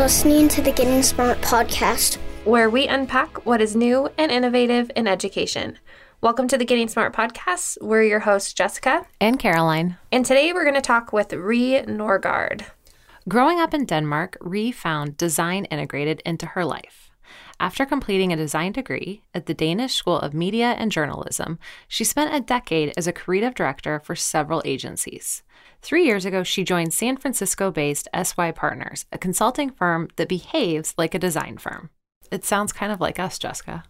listening to the Getting Smart podcast, where we unpack what is new and innovative in education. Welcome to the Getting Smart podcast. We're your hosts, Jessica and Caroline. And today we're going to talk with Rie Norgaard. Growing up in Denmark, Rie found design integrated into her life. After completing a design degree at the Danish School of Media and Journalism, she spent a decade as a creative director for several agencies. 3 years ago, she joined San Francisco-based SYPartners, a consulting firm that behaves like a design firm. It sounds kind of like us, Jessica.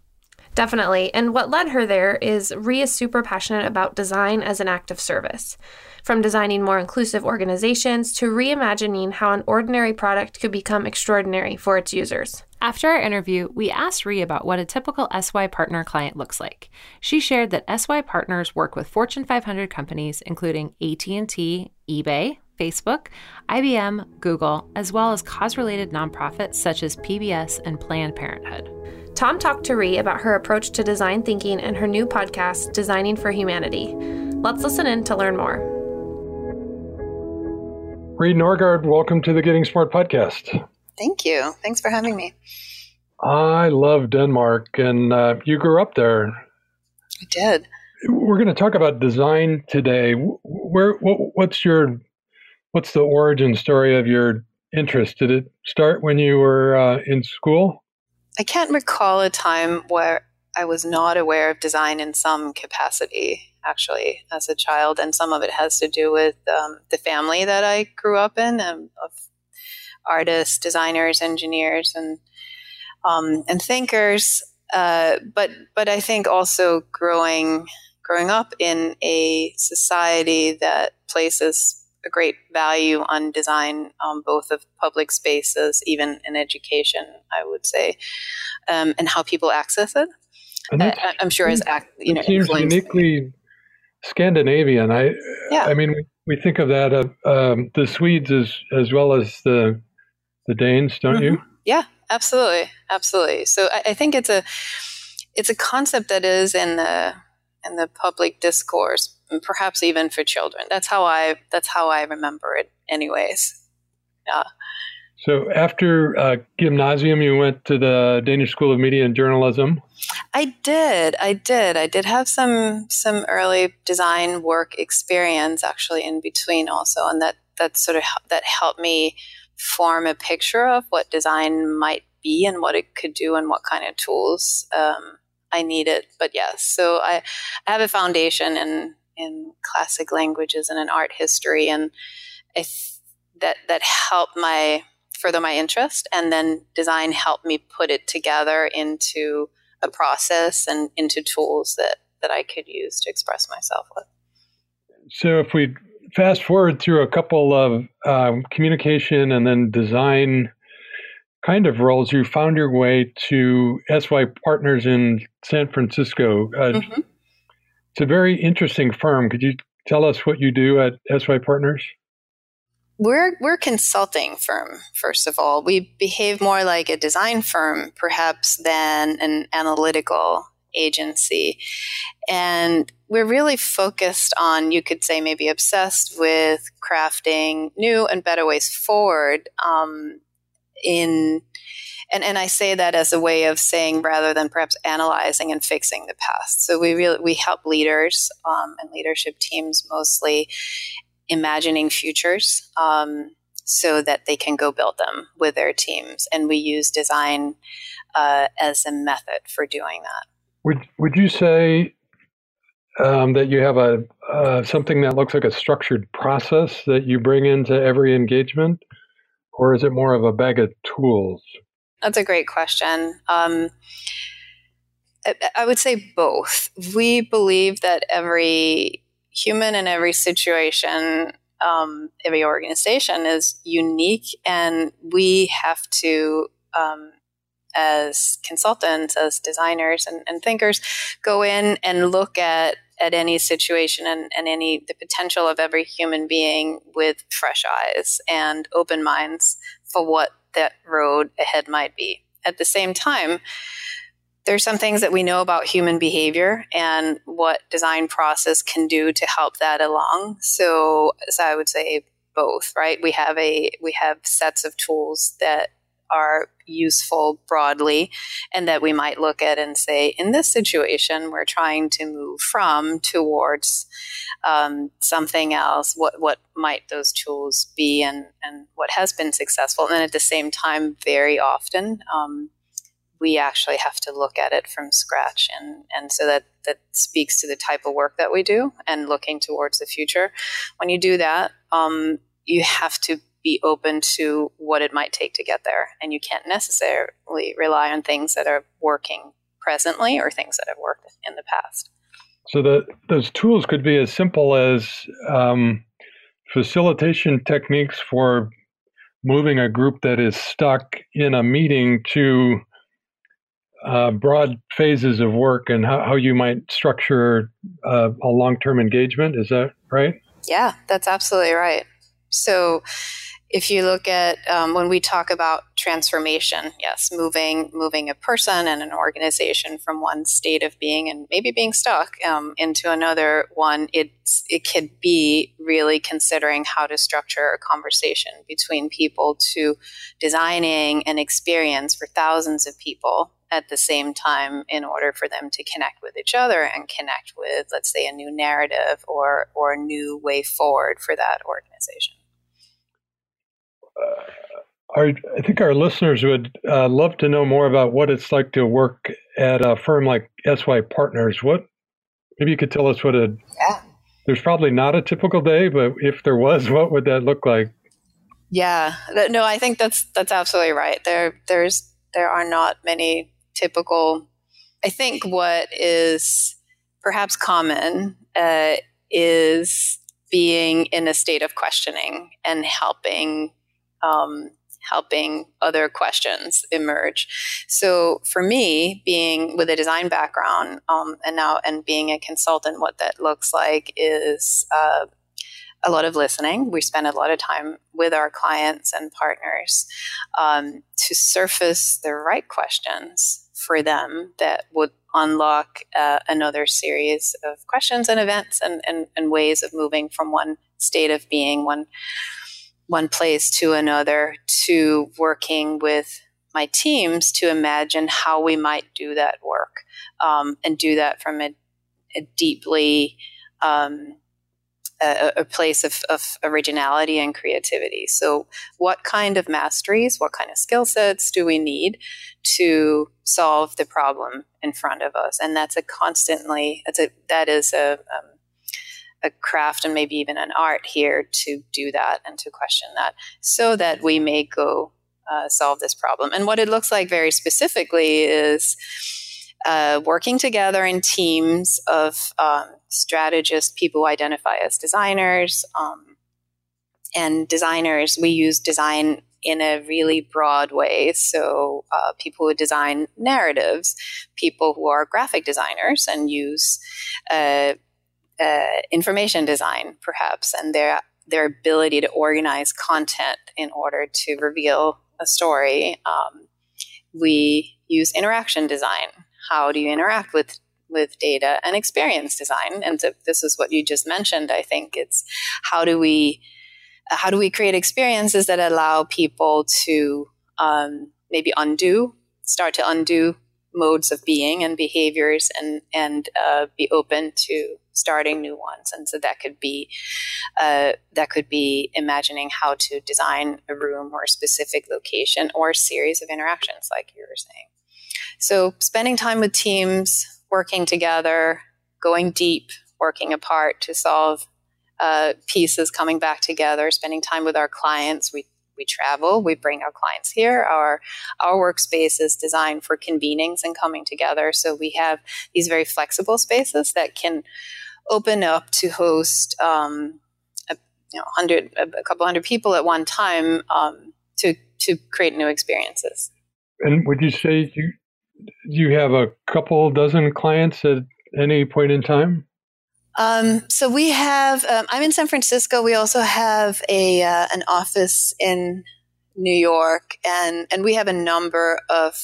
Definitely. And what led her there is Rie is super passionate about design as an act of service. From designing more inclusive organizations to reimagining how an ordinary product could become extraordinary for its users. After our interview, we asked Rie about what a typical SYPartner client looks like. She shared that SYPartners work with Fortune 500 companies, including AT&T, eBay, Facebook, IBM, Google, as well as cause-related nonprofits such as PBS and Planned Parenthood. Tom talked to Rie about her approach to design thinking and her new podcast, Designing for Humanity. Let's listen in to learn more. Rie Norgaard, welcome to the Getting Smart podcast. Thank you. Thanks for having me. I love Denmark, and you grew up there. I did. We're going to talk about design today. What's the origin story of your interest? Did it start when you were in school? I can't recall a time where I was not aware of design in some capacity, actually, as a child. And some of it has to do with the family that I grew up in, of artists, designers, engineers, and thinkers. But I think also growing up in a society that places a great value on design, both of public spaces, even in education, I would say, and how people access it. I'm sure is uniquely Scandinavian. I mean, we think of that the Swedes as well as the Danes, don't mm-hmm. you? Yeah, absolutely. So I think it's a concept that is in the public discourse. And perhaps even for children. That's how I remember it anyways. Yeah. So after gymnasium, you went to the Danish School of Media and Journalism? I did. I did have some early design work experience actually in between also. And that helped me form a picture of what design might be and what it could do and what kind of tools I needed. But yes, so I have a foundation in classic languages and in art history, and that helped further my interest, and then design helped me put it together into a process and into tools that I could use to express myself with. So if we fast forward through a couple of communication and then design kind of roles, you found your way to SYPartners in San Francisco. Mm-hmm. It's a very interesting firm. Could you tell us what you do at SYPartners? We're a consulting firm, first of all. We behave more like a design firm, perhaps, than an analytical agency. And we're really focused on, you could say maybe obsessed with crafting new and better ways forward And I say that as a way of saying rather than perhaps analyzing and fixing the past. So we help leaders and leadership teams mostly imagining futures so that they can go build them with their teams. And we use design as a method for doing that. Would you say that you have a something that looks like a structured process that you bring into every engagement? Or is it more of a bag of tools? That's a great question. I would say both. We believe that every human and every situation, every organization is unique, and we have to, as consultants, as designers and thinkers, go in and look at any situation and any the potential of every human being with fresh eyes and open minds for what that road ahead might be. At the same time, there's some things that we know about human behavior and what design process can do to help that along. So I would say both, right? We have sets of tools that are useful broadly and that we might look at and say, in this situation, we're trying to move from towards something else. What might those tools be and what has been successful? And then at the same time, very often, we actually have to look at it from scratch. And so that speaks to the type of work that we do and looking towards the future. When you do that, you have to be open to what it might take to get there. And you can't necessarily rely on things that are working presently or things that have worked in the past. So those tools could be as simple as facilitation techniques for moving a group that is stuck in a meeting to broad phases of work and how you might structure a long-term engagement. Is that right? Yeah, that's absolutely right. So if you look at when we talk about transformation, yes, moving a person and an organization from one state of being and maybe being stuck into another one, it could be really considering how to structure a conversation between people to designing an experience for thousands of people at the same time in order for them to connect with each other and connect with, let's say, a new narrative or a new way forward for that organization. I think our listeners would love to know more about what it's like to work at a firm like SYPartners. Maybe you could tell us there's probably not a typical day, but if there was, what would that look like? Yeah, no, I think that's absolutely right. There are not many typical. I think what is perhaps common is being in a state of questioning and helping other questions emerge. So for me, being with a design background and being a consultant, what that looks like is a lot of listening. We spend a lot of time with our clients and partners to surface the right questions for them that would unlock another series of questions and events and ways of moving from one state of being, one place to another, to working with my teams to imagine how we might do that work and do that from a deeply a place of originality and creativity. So what kind of masteries, what kind of skill sets do we need to solve the problem in front of us? And that's a craft and maybe even an art here to do that and to question that so that we may go solve this problem. And what it looks like very specifically is working together in teams of strategists, people who identify as designers, and designers. We use design in a really broad way. So people who design narratives, people who are graphic designers and use information design, perhaps, and their ability to organize content in order to reveal a story. We use interaction design. How do you interact with data and experience design? And this is what you just mentioned. I think it's how do we create experiences that allow people to maybe start to undo modes of being and behaviors and be open to starting new ones. And so that could be imagining how to design a room or a specific location or a series of interactions, like you were saying. So spending time with teams, working together, going deep, working apart to solve pieces, coming back together, spending time with our clients. We travel, we bring our clients here. Our workspace is designed for convenings and coming together. So we have these very flexible spaces that can open up to host a couple hundred people at one time to create new experiences. And would you say you have a couple dozen clients at any point in time? So we have, I'm in San Francisco. We also have an office in New York, and we have a number of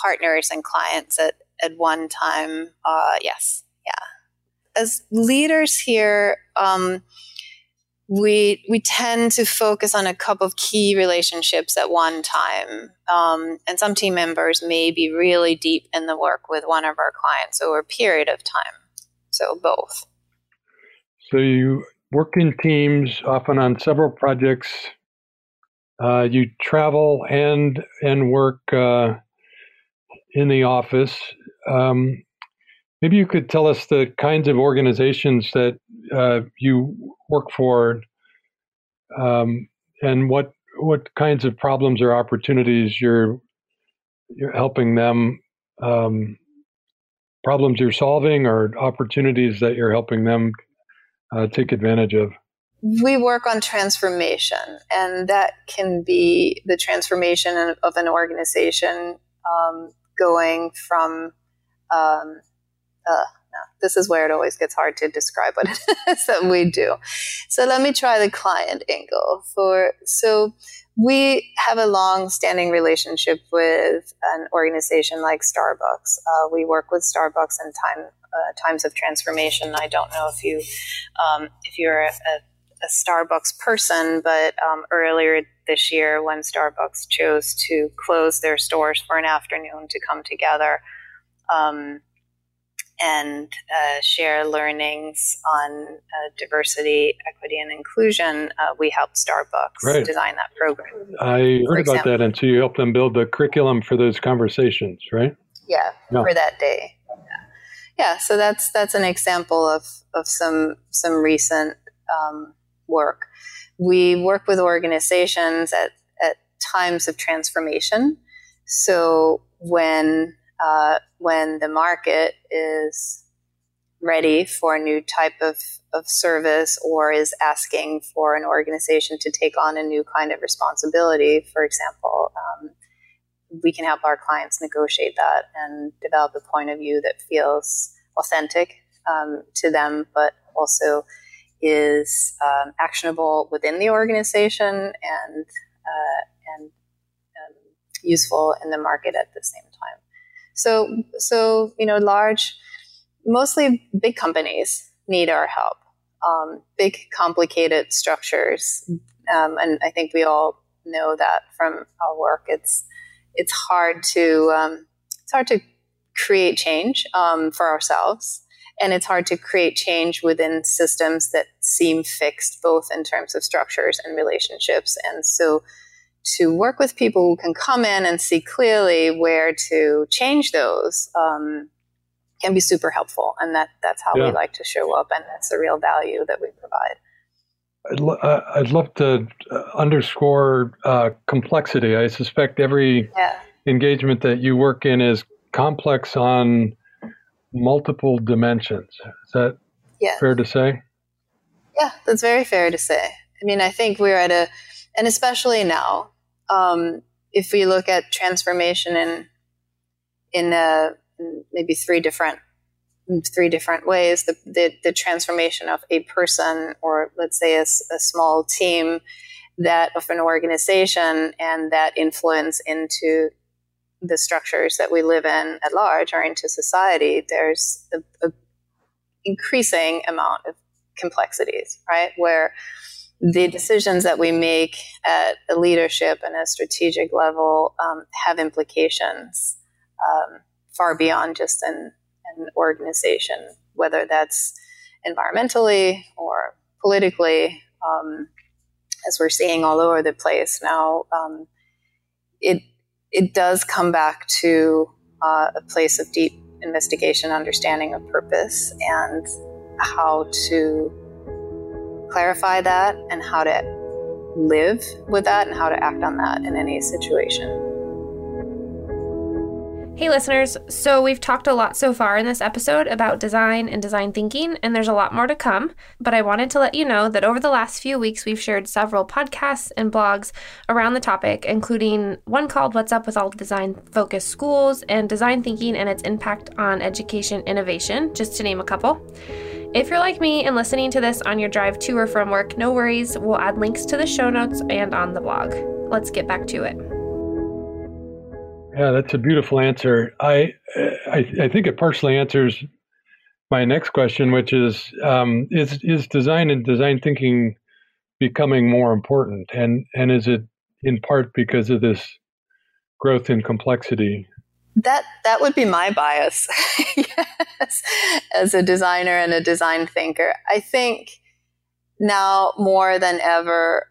partners and clients at one time. As leaders here, we tend to focus on a couple of key relationships at one time. And some team members may be really deep in the work with one of our clients over a period of time. So both. So you work in teams, often on several projects. You travel and work in the office. Maybe you could tell us the kinds of organizations that you work for, and what kinds of problems or opportunities you're helping them, problems you're solving or opportunities that you're helping them take advantage of. We work on transformation, and that can be the transformation of an organization going from this is where it always gets hard to describe what it is that we do. So let me try the client angle. So we have a long-standing relationship with an organization like Starbucks. We work with Starbucks in times of transformation. I don't know if you if you're a Starbucks person, but earlier this year, when Starbucks chose to close their stores for an afternoon to come together and share learnings on diversity, equity, and inclusion, we helped Starbucks design that program. I heard about that, and so you helped them build the curriculum for those conversations, right? Yeah. For that day. Yeah, so that's an example of some recent work. We work with organizations at times of transformation. So when the market is ready for a new type of service or is asking for an organization to take on a new kind of responsibility, for example, we can help our clients negotiate that and develop a point of view that feels authentic to them, but also is actionable within the organization and useful in the market at the same time. So you know, mostly big companies need our help. Big, complicated structures, and I think we all know that from our work. It's hard to create change for ourselves, and it's hard to create change within systems that seem fixed, both in terms of structures and relationships. And so, to work with people who can come in and see clearly where to change those can be super helpful, and that's how we like to show up, and that's the real value that we provide. I'd love to underscore complexity. I suspect every engagement that you work in is complex on multiple dimensions. Is that fair to say? Yeah, that's very fair to say. I mean, I think we're at and especially now, if we look at transformation in maybe three different ways, the transformation of a person, or let's say a small team, that of an organization, and that influence into the structures that we live in at large or into society, there's an increasing amount of complexities, right? Where the decisions that we make at a leadership and a strategic level have implications far beyond just an organization, whether that's environmentally or politically, as we're seeing all over the place now. It does come back to a place of deep investigation, understanding of purpose, and how to clarify that, and how to live with that, and how to act on that in any situation. Hey listeners, so we've talked a lot so far in this episode about design and design thinking, and there's a lot more to come, but I wanted to let you know that over the last few weeks, we've shared several podcasts and blogs around the topic, including one called What's Up With All Design-Focused Schools, and Design Thinking and Its Impact on Education Innovation, just to name a couple. If you're like me and listening to this on your drive to or from work, no worries, we'll add links to the show notes and on the blog. Let's get back to it. Yeah, that's a beautiful answer. I think it partially answers my next question, which is design and design thinking becoming more important? And is it in part because of this growth in complexity? That would be my bias, yes, as a designer and a design thinker. I think now more than ever,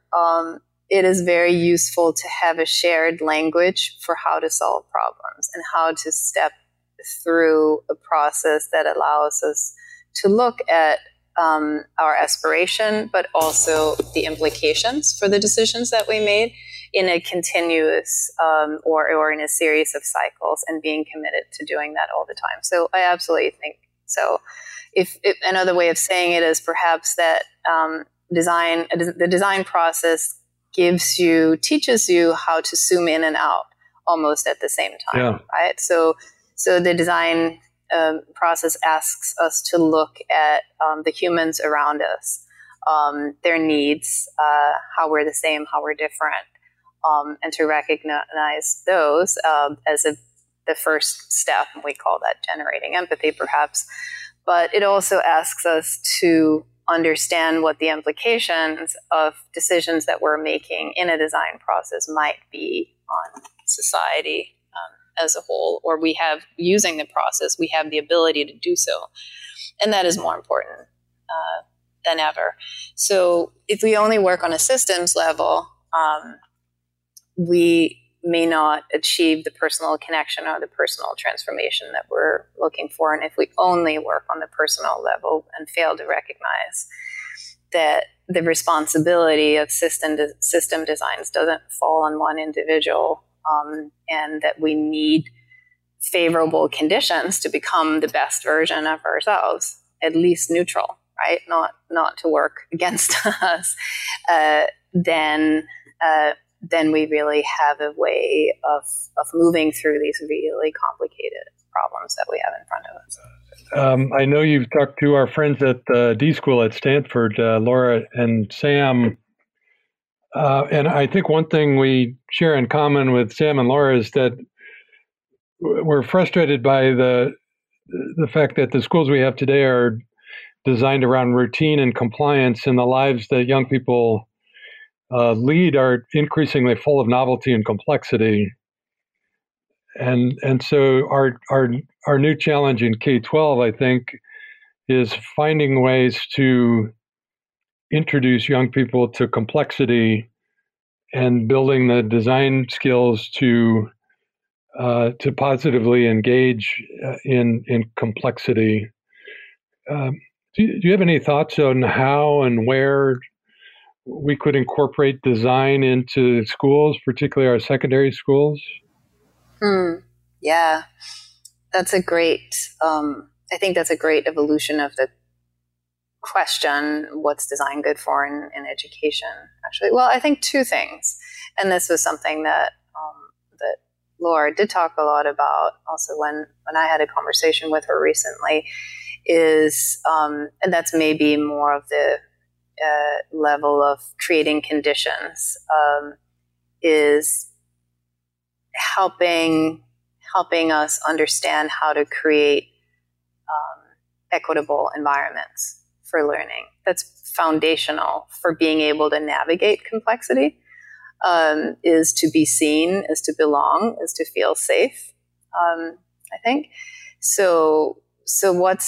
it is very useful to have a shared language for how to solve problems and how to step through a process that allows us to look at our aspiration, but also the implications for the decisions that we made in a continuous or in a series of cycles, and being committed to doing that all the time. So I absolutely think so. If another way of saying it is perhaps that the design process teaches you how to zoom in and out almost at the same time, yeah. Right? So the design process asks us to look at the humans around us, their needs, how we're the same, how we're different, and to recognize those as the first step. We call that generating empathy, perhaps. But it also asks us to understand what the implications of decisions that we're making in a design process might be on society as a whole, or using the process, we have the ability to do so. And that is more important than ever. So if we only work on a systems level, we may not achieve the personal connection or the personal transformation that we're looking for. And if we only work on the personal level and fail to recognize that the responsibility of system designs doesn't fall on one individual, and that we need favorable conditions to become the best version of ourselves, at least neutral, right? Not to work against us. Then we really have a way of moving through these really complicated problems that we have in front of us. I know you've talked to our friends at the D School at Stanford, Laura and Sam. And I think one thing we share in common with Sam and Laura is that we're frustrated by the fact that the schools we have today are designed around routine and compliance, and the lives that young people lead are increasingly full of novelty and complexity. And so our new challenge in K-12, I think, is finding ways to introduce young people to complexity and building the design skills to positively engage in complexity. Do you have any thoughts on how and where we could incorporate design into schools, particularly our secondary schools? Yeah, that's a great. I think that's a great evolution of the question, what's design good for in education, actually? Well, I think two things. And this was something that that Laura did talk a lot about also when I had a conversation with her recently, is, and that's maybe more of the level of creating conditions, is helping us understand how to create equitable environments for learning. That's foundational for being able to navigate complexity, is to be seen, is to belong, is to feel safe, I think. So what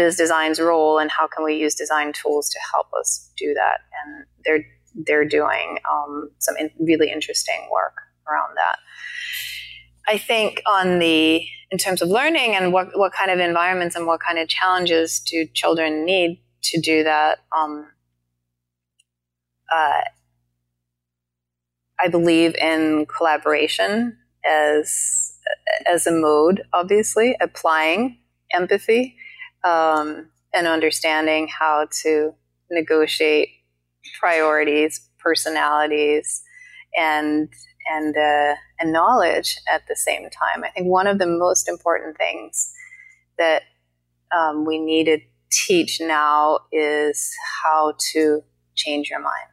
is design's role, and how can we use design tools to help us do that? And they're doing some really interesting work around that. I think in terms of learning and what kind of environments and what kind of challenges do children need to do that, I believe in collaboration as a mode, obviously, applying empathy and understanding how to negotiate priorities, personalities, and knowledge at the same time. I think one of the most important things that we need to teach now is how to change your mind.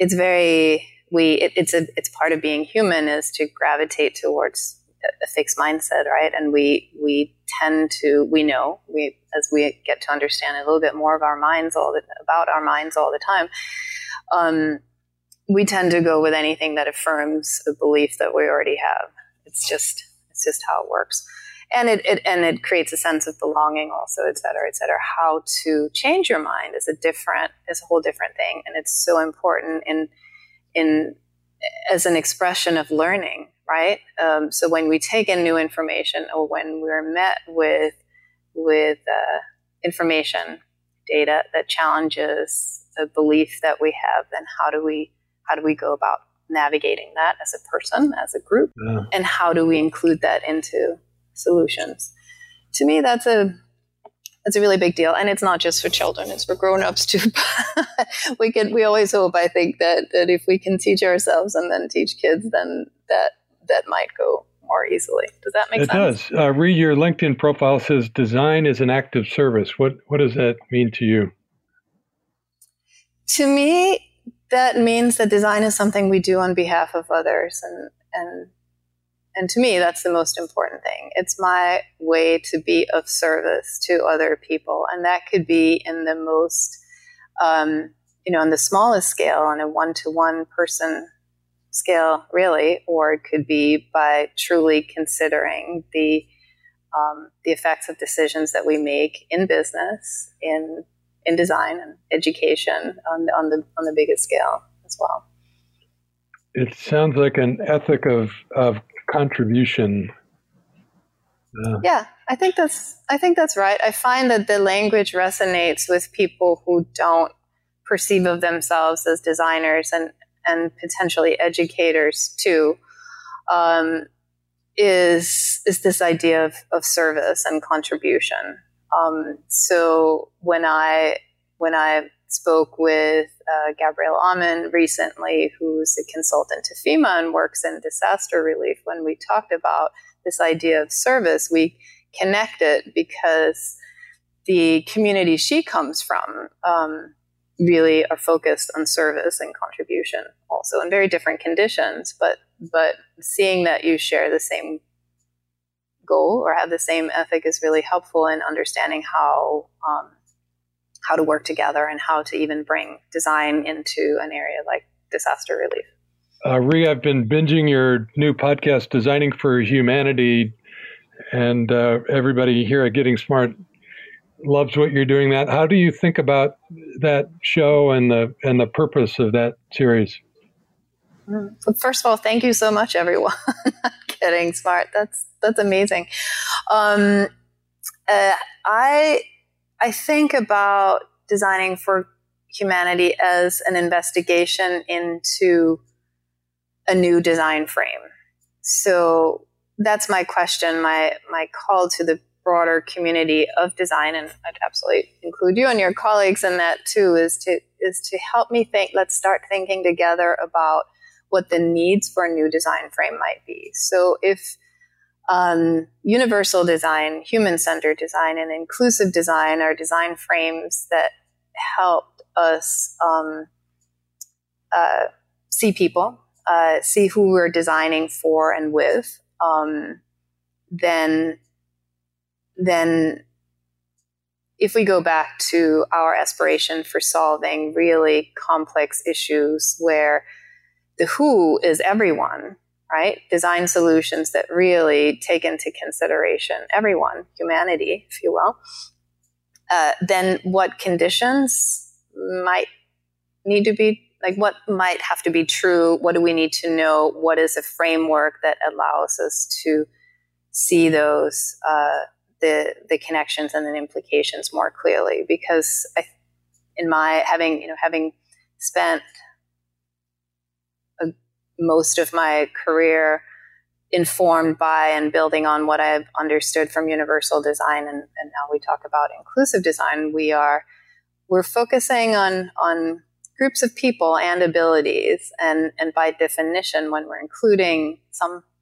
It's part of being human is to gravitate towards a fixed mindset, right? And we tend to, we know, we as we get to understand a little bit more of our minds, about our minds all the time, we tend to go with anything that affirms a belief that we already have. It's just how it works. And it creates a sense of belonging also, et cetera, et cetera. How to change your mind is a whole different thing. And it's so important in as an expression of learning, right? So when we take in new information, or when we're met with information, data that challenges a belief that we have, then how do we go about navigating that as a person, as a group? Yeah. And how do we include that into solutions? To me, that's a really big deal, and it's not just for children; it's for grown-ups too. We always hope, I think, that if we can teach ourselves and then teach kids, then that might go more easily. Does that make sense? It does. Rie, your LinkedIn profile says "Design is an act of service." What does that mean to you? To me, that means that design is something we do on behalf of others, and to me, that's the most important thing. It's my way to be of service to other people. And that could be in the most, on the smallest scale, on a one-to-one person scale, really, or it could be by truly considering the effects of decisions that we make in business, in design and education on the biggest scale as well. It sounds like an ethic of contribution. Yeah, I think that's right. I find that the language resonates with people who don't perceive of themselves as designers and potentially educators too. Is this idea of service and contribution? So when I spoke with Gabrielle Amon recently, who's a consultant to FEMA and works in disaster relief. When we talked about this idea of service, we connected because the community she comes from really are focused on service and contribution also in very different conditions. But seeing that you share the same goal or have the same ethic is really helpful in understanding how to work together and how to even bring design into an area like disaster relief. Rie, I've been binging your new podcast, Designing for Humanity, and everybody here at Getting Smart loves what you're doing. That how do you think about that show and the purpose of that series? Well, first of all, thank you so much, everyone. Getting Smart, that's amazing. I think about Designing for Humanity as an investigation into a new design frame. So that's my question, my call to the broader community of design, and I'd absolutely include you and your colleagues in that too, is to help me think, let's start thinking together about what the needs for a new design frame might be. So if universal design, human-centered design, and inclusive design are design frames that helped us see people, see who we're designing for and with, then if we go back to our aspiration for solving really complex issues where the who is everyone, right? Design solutions that really take into consideration everyone, humanity, if you will, then what conditions might need to be, like what might have to be true? What do we need to know? What is a framework that allows us to see those, the connections and the implications more clearly? Because having spent most of my career informed by and building on what I've understood from universal design, and now we talk about inclusive design, we're focusing on groups of people and abilities, and by definition, when we're including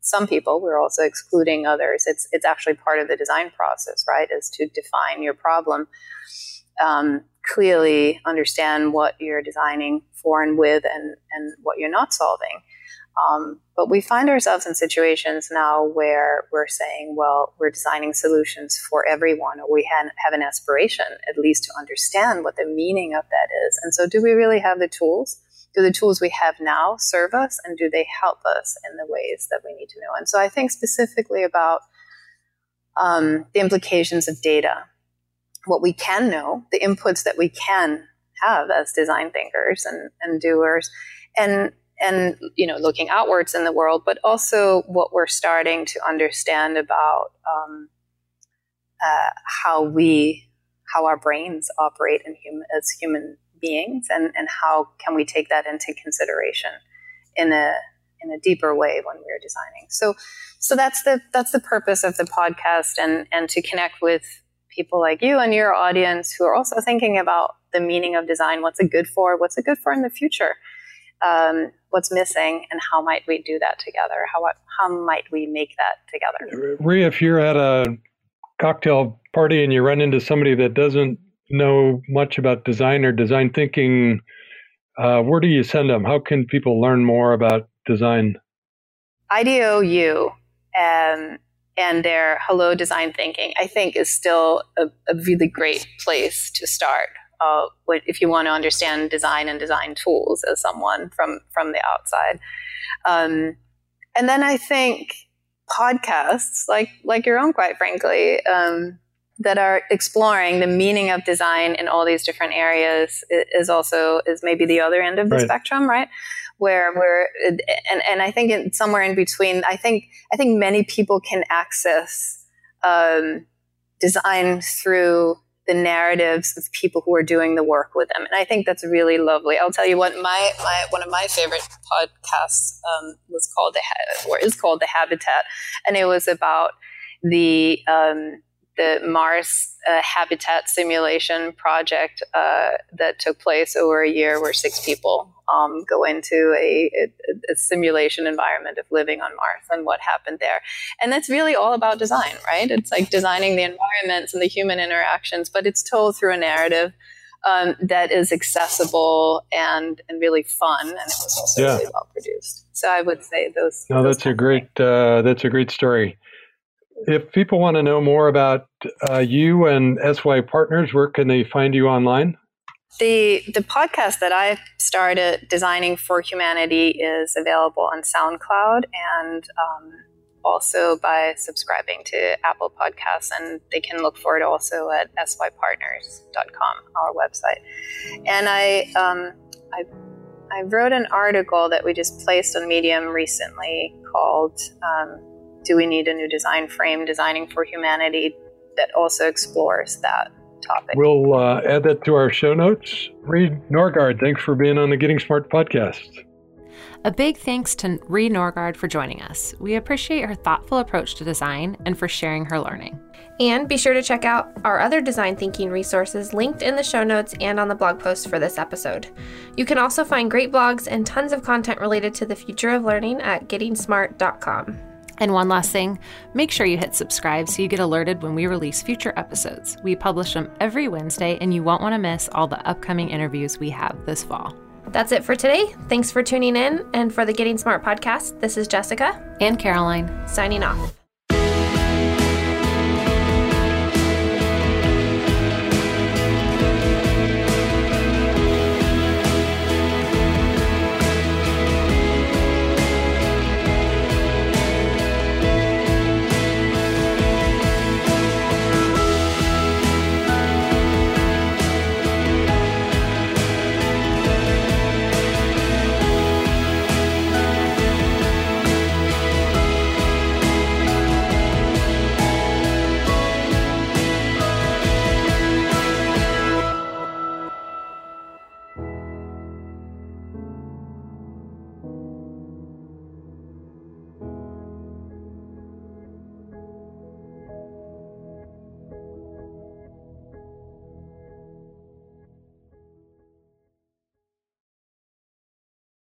some people, we're also excluding others. It's actually part of the design process, right? Is to define your problem, clearly understand what you're designing for and with, and what you're not solving. But we find ourselves in situations now where we're saying, well, we're designing solutions for everyone, or we have an aspiration at least to understand what the meaning of that is. And so do we really have the tools? Do the tools we have now serve us, and do they help us in the ways that we need to know? And so I think specifically about the implications of data, what we can know, the inputs that we can have as design thinkers and doers, and you know, looking outwards in the world, but also what we're starting to understand about how our brains operate in as human beings, and how can we take that into consideration in a deeper way when we're designing. So that's the purpose of the podcast, and to connect with people like you and your audience who are also thinking about the meaning of design, what's it good for in the future, what's missing, and how might we do that together? How might we make that together? Rie, if you're at a cocktail party and you run into somebody that doesn't know much about design or design thinking, where do you send them? How can people learn more about design? IDOU and their Hello Design Thinking, I think, is still a really great place to start if you want to understand design and design tools as someone from the outside. And then I think podcasts like your own, quite frankly, that are exploring the meaning of design in all these different areas is maybe the other end of the spectrum, right? Where we're, and I think somewhere in between, I think many people can access design through the narratives of people who are doing the work with them. And I think that's really lovely. I'll tell you what, one of my favorite podcasts is called The Habitat. And it was about the Mars habitat simulation project that took place over a year, where 6 people go into a simulation environment of living on Mars and what happened there. And that's really all about design, right? It's like designing the environments and the human interactions, but it's told through a narrative that is accessible and really fun, and it was also really well produced. So I would say those. No, those that's a great story. If people want to know more about you and SYPartners, where can they find you online? The podcast that I started, Designing for Humanity, is available on SoundCloud, and also by subscribing to Apple Podcasts. And they can look for it also at sypartners.com, our website. And I wrote an article that we just placed on Medium recently called Do We Need a New Design Frame? Designing for Humanity, that also explores that topic. We'll add that to our show notes. Rie Norgaard, thanks for being on the Getting Smart podcast. A big thanks to Rie Norgaard for joining us. We appreciate her thoughtful approach to design and for sharing her learning. And be sure to check out our other design thinking resources linked in the show notes and on the blog post for this episode. You can also find great blogs and tons of content related to the future of learning at gettingsmart.com. And one last thing, make sure you hit subscribe so you get alerted when we release future episodes. We publish them every Wednesday, and you won't want to miss all the upcoming interviews we have this fall. That's it for today. Thanks for tuning in. And for the Getting Smart podcast, this is Jessica and Caroline signing off.